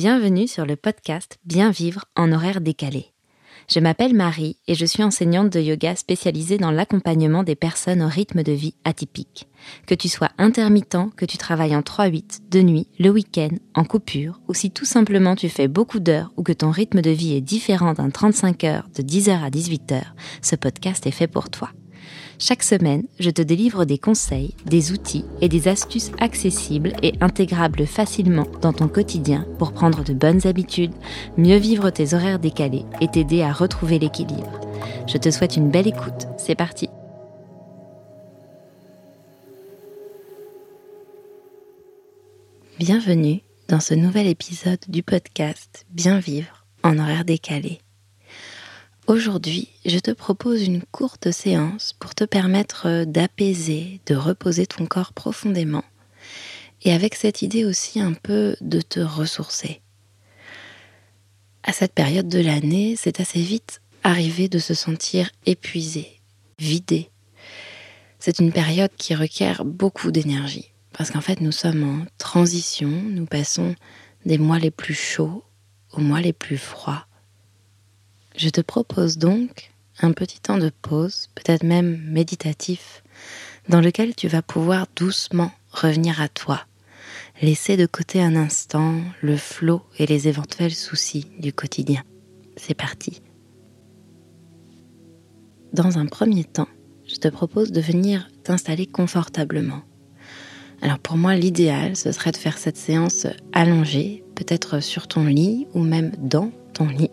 bienvenue sur le podcast Bien vivre en horaire décalé. Je m'appelle Marie et je suis enseignante de yoga spécialisée dans l'accompagnement des personnes au rythme de vie atypique. Que tu sois intermittent, que tu travailles en 3-8, de nuit, le week-end, en coupure, ou si tout simplement tu fais beaucoup d'heures ou que ton rythme de vie est différent d'un 35 heures de 10h à 18h, ce podcast est fait pour toi. Chaque semaine, je te délivre des conseils, des outils et des astuces accessibles et intégrables facilement dans ton quotidien pour prendre de bonnes habitudes, mieux vivre tes horaires décalés et t'aider à retrouver l'équilibre. Je te souhaite une belle écoute, c'est parti. Bienvenue dans ce nouvel épisode du podcast Bien vivre en horaires décalés. Aujourd'hui, je te propose une courte séance pour te permettre d'apaiser, de reposer ton corps profondément et avec cette idée aussi un peu de te ressourcer. À cette période de l'année, c'est assez vite arrivé de se sentir épuisé, vidé. C'est une période qui requiert beaucoup d'énergie parce qu'en fait nous sommes en transition, nous passons des mois les plus chauds aux mois les plus froids. Je te propose donc un petit temps de pause, peut-être même méditatif, dans lequel tu vas pouvoir doucement revenir à toi, laisser de côté un instant le flot et les éventuels soucis du quotidien. C'est parti. Dans un premier temps, je te propose de venir t'installer confortablement. Alors pour moi, l'idéal, ce serait de faire cette séance allongée, peut-être sur ton lit ou même dans ton lit.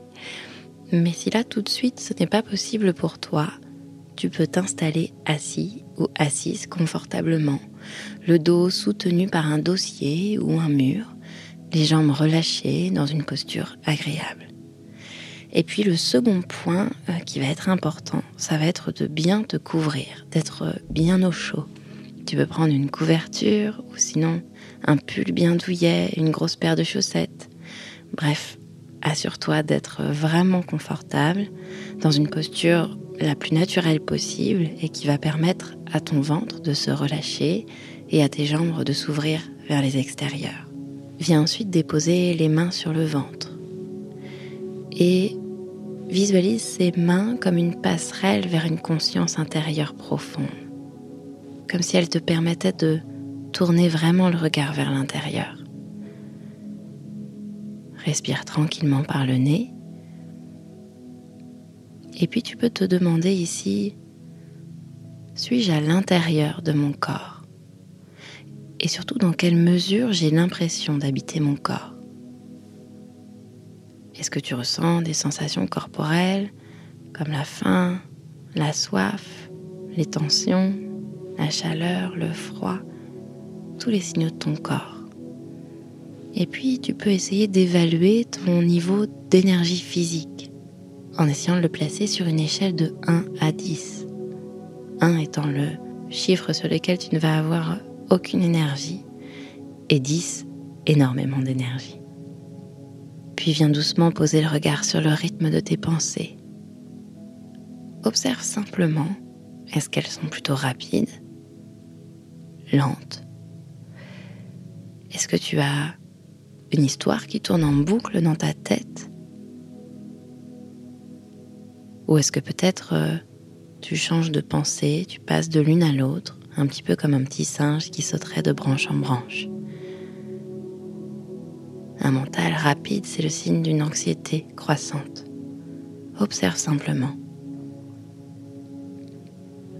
Mais si là tout de suite ce n'est pas possible pour toi, tu peux t'installer assis ou assise confortablement, le dos soutenu par un dossier ou un mur, les jambes relâchées dans une posture agréable. Et puis le second point qui va être important, ça va être de bien te couvrir, d'être bien au chaud. Tu peux prendre une couverture ou sinon un pull bien douillet, une grosse paire de chaussettes, bref. Assure-toi d'être vraiment confortable, dans une posture la plus naturelle possible et qui va permettre à ton ventre de se relâcher et à tes jambes de s'ouvrir vers les extérieurs. Viens ensuite déposer les mains sur le ventre et visualise ces mains comme une passerelle vers une conscience intérieure profonde, comme si elles te permettaient de tourner vraiment le regard vers l'intérieur. Respire tranquillement par le nez. Et puis tu peux te demander ici, suis-je à l'intérieur de mon corps ? Et surtout, dans quelle mesure j'ai l'impression d'habiter mon corps ? Est-ce que tu ressens des sensations corporelles comme la faim, la soif, les tensions, la chaleur, le froid, tous les signaux de ton corps ? Et puis, tu peux essayer d'évaluer ton niveau d'énergie physique en essayant de le placer sur une échelle de 1 à 10. 1 étant le chiffre sur lequel tu ne vas avoir aucune énergie et 10, énormément d'énergie. Puis viens doucement poser le regard sur le rythme de tes pensées. Observe simplement, est-ce qu'elles sont plutôt rapides, lentes ? Est-ce que tu as une histoire qui tourne en boucle dans ta tête? Ou est-ce que peut-être tu changes de pensée, tu passes de l'une à l'autre, un petit peu comme un petit singe qui sauterait de branche en branche? Un mental rapide, c'est le signe d'une anxiété croissante. Observe simplement.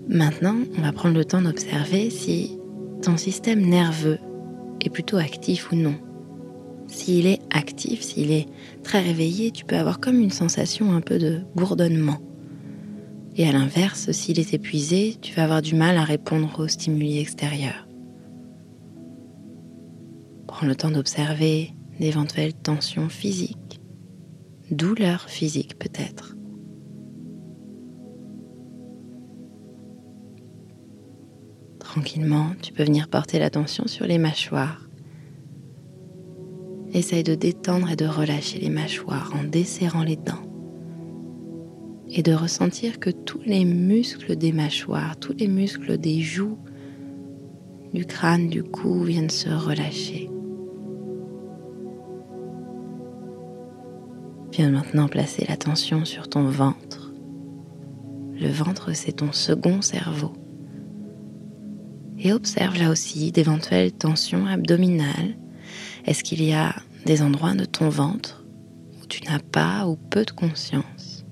Maintenant, on va prendre le temps d'observer si ton système nerveux est plutôt actif ou non. S'il est actif, s'il est très réveillé, tu peux avoir comme une sensation un peu de bourdonnement. Et à l'inverse, s'il est épuisé, tu vas avoir du mal à répondre aux stimuli extérieurs. Prends le temps d'observer d'éventuelles tensions physiques, douleurs physiques peut-être. Tranquillement, tu peux venir porter l'attention sur les mâchoires. Essaye de détendre et de relâcher les mâchoires en desserrant les dents et de ressentir que tous les muscles des mâchoires, tous les muscles des joues, du crâne, du cou viennent se relâcher. Viens maintenant placer l'attention sur ton ventre. Le ventre, c'est ton second cerveau. Et observe là aussi d'éventuelles tensions abdominales. Est-ce qu'il y a des endroits de ton ventre où tu n'as pas ou peu de conscience?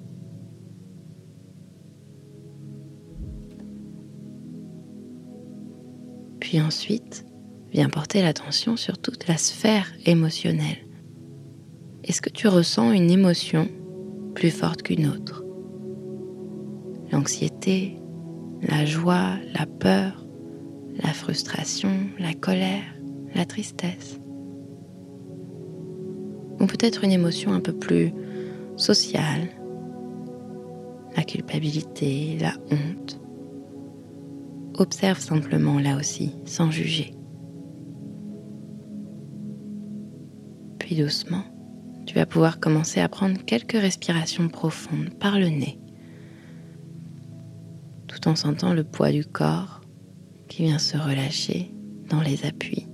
Puis ensuite, viens porter l'attention sur toute la sphère émotionnelle. Est-ce que tu ressens une émotion plus forte qu'une autre? L'anxiété, la joie, la peur, la frustration, la colère, la tristesse. Ou peut-être une émotion un peu plus sociale, la culpabilité, la honte. Observe simplement là aussi, sans juger. Puis doucement, tu vas pouvoir commencer à prendre quelques respirations profondes par le nez, tout en sentant le poids du corps qui vient se relâcher dans les appuis.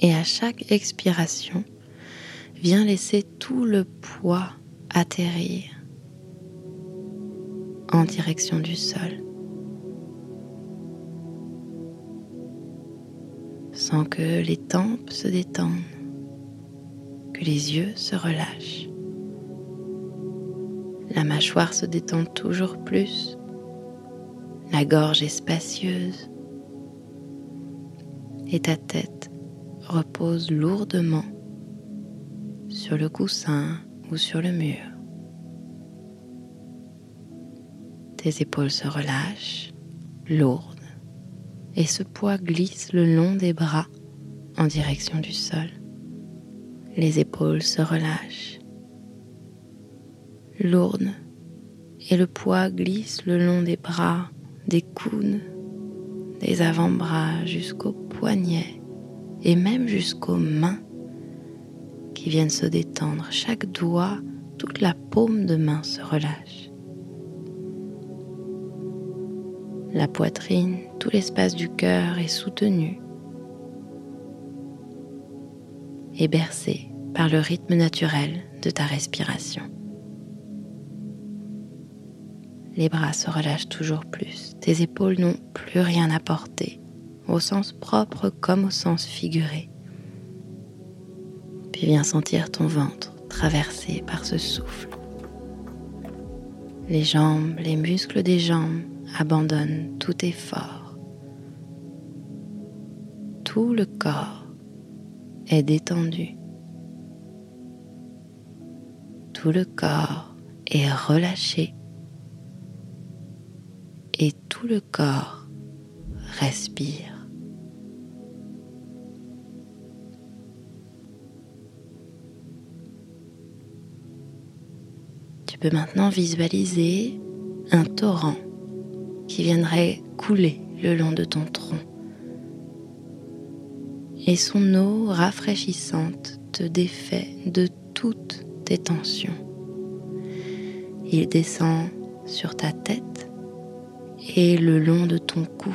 Et à chaque expiration, viens laisser tout le poids atterrir en direction du sol, sans que les tempes se détendent, que les yeux se relâchent. La mâchoire se détend toujours plus, la gorge est spacieuse et ta tête repose lourdement sur le coussin ou sur le mur. Tes épaules se relâchent, lourdes, et ce poids glisse le long des bras en direction du sol. Les épaules se relâchent, lourdes, et le poids glisse le long des bras, des coudes, des avant-bras jusqu'aux poignets et même jusqu'aux mains qui viennent se détendre. Chaque doigt, toute la paume de main se relâche. La poitrine, tout l'espace du cœur est soutenu et bercé par le rythme naturel de ta respiration. Les bras se relâchent toujours plus, tes épaules n'ont plus rien à porter, au sens propre comme au sens figuré. Puis viens sentir ton ventre traversé par ce souffle. Les jambes, les muscles des jambes abandonnent tout effort. Tout le corps est détendu. Tout le corps est relâché. Et tout le corps respire. Tu peux maintenant visualiser un torrent qui viendrait couler le long de ton tronc. Et son eau rafraîchissante te défait de toutes tes tensions. Il descend sur ta tête et le long de ton cou.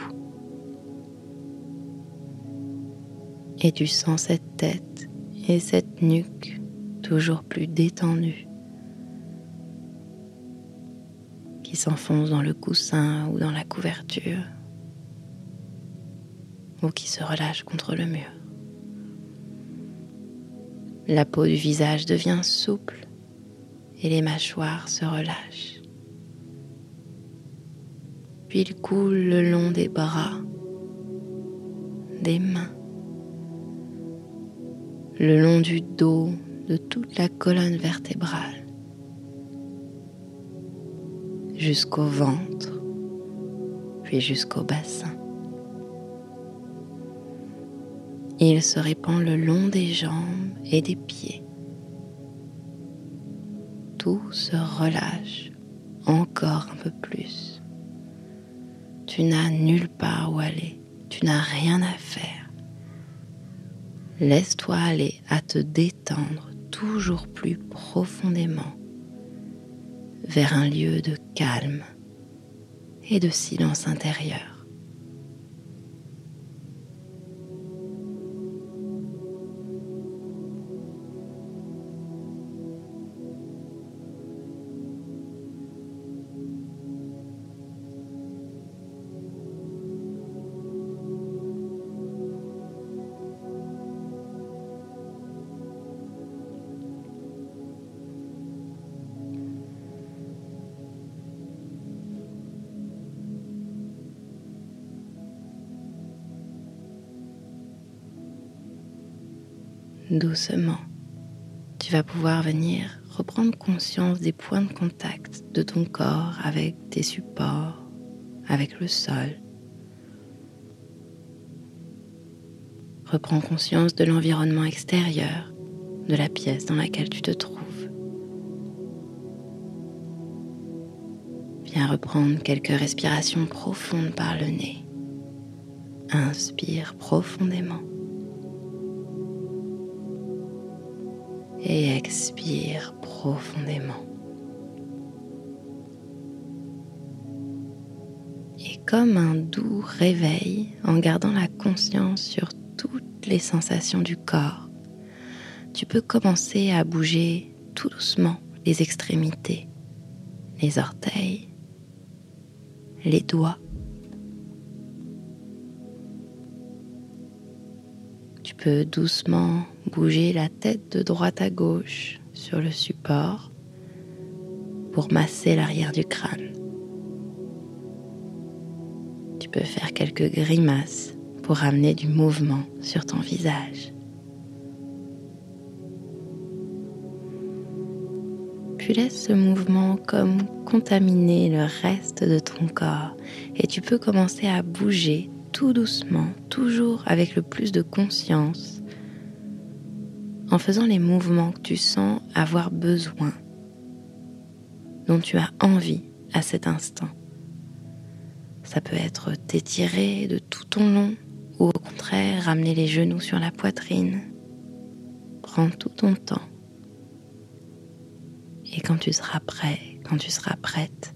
Et tu sens cette tête et cette nuque toujours plus détendues, qui s'enfoncent dans le coussin ou dans la couverture, ou qui se relâchent contre le mur. La peau du visage devient souple et les mâchoires se relâchent. Puis il coule le long des bras, des mains, le long du dos, de toute la colonne vertébrale, jusqu'au ventre, puis jusqu'au bassin. Il se répand le long des jambes et des pieds. Tout se relâche encore un peu plus. Tu n'as nulle part où aller, tu n'as rien à faire. Laisse-toi aller à te détendre toujours plus profondément vers un lieu de calme et de silence intérieur. doucement, tu vas pouvoir venir reprendre conscience des points de contact de ton corps avec tes supports, avec le sol. Reprends conscience de l'environnement extérieur, de la pièce dans laquelle tu te trouves. Viens reprendre quelques respirations profondes par le nez. Inspire profondément. Et expire profondément. Et comme un doux réveil, en gardant la conscience sur toutes les sensations du corps, tu peux commencer à bouger tout doucement les extrémités, les orteils, les doigts. Tu peux doucement bouger la tête de droite à gauche sur le support pour masser l'arrière du crâne. Tu peux faire quelques grimaces pour amener du mouvement sur ton visage. Tu laisses ce mouvement comme contaminer le reste de ton corps et tu peux commencer à bouger tout doucement, toujours avec le plus de conscience, en faisant les mouvements que tu sens avoir besoin, dont tu as envie à cet instant. Ça peut être t'étirer de tout ton long ou au contraire ramener les genoux sur la poitrine. Prends tout ton temps. Et quand tu seras prêt, quand tu seras prête,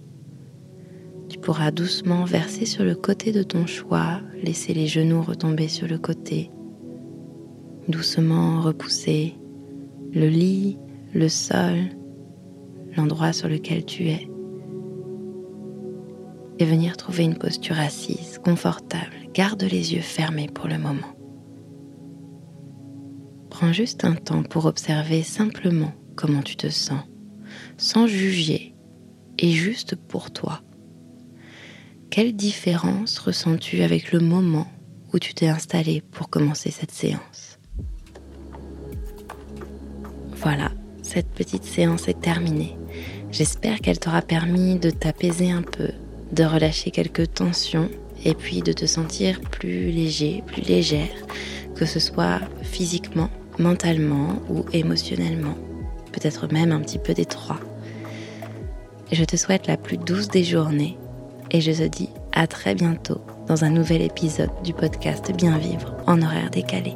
tu pourras doucement verser sur le côté de ton choix, laisser les genoux retomber sur le côté, doucement repousser le lit, le sol, l'endroit sur lequel tu es, et venir trouver une posture assise, confortable. Garde les yeux fermés pour le moment. Prends juste un temps pour observer simplement comment tu te sens, sans juger, et juste pour toi. Quelle différence ressens-tu avec le moment où tu t'es installé pour commencer cette séance ? Voilà, cette petite séance est terminée. J'espère qu'elle t'aura permis de t'apaiser un peu, de relâcher quelques tensions et puis de te sentir plus léger, plus légère, que ce soit physiquement, mentalement ou émotionnellement. Peut-être même un petit peu des trois. Je te souhaite la plus douce des journées et je te dis à très bientôt dans un nouvel épisode du podcast Bien Vivre en horaire décalé.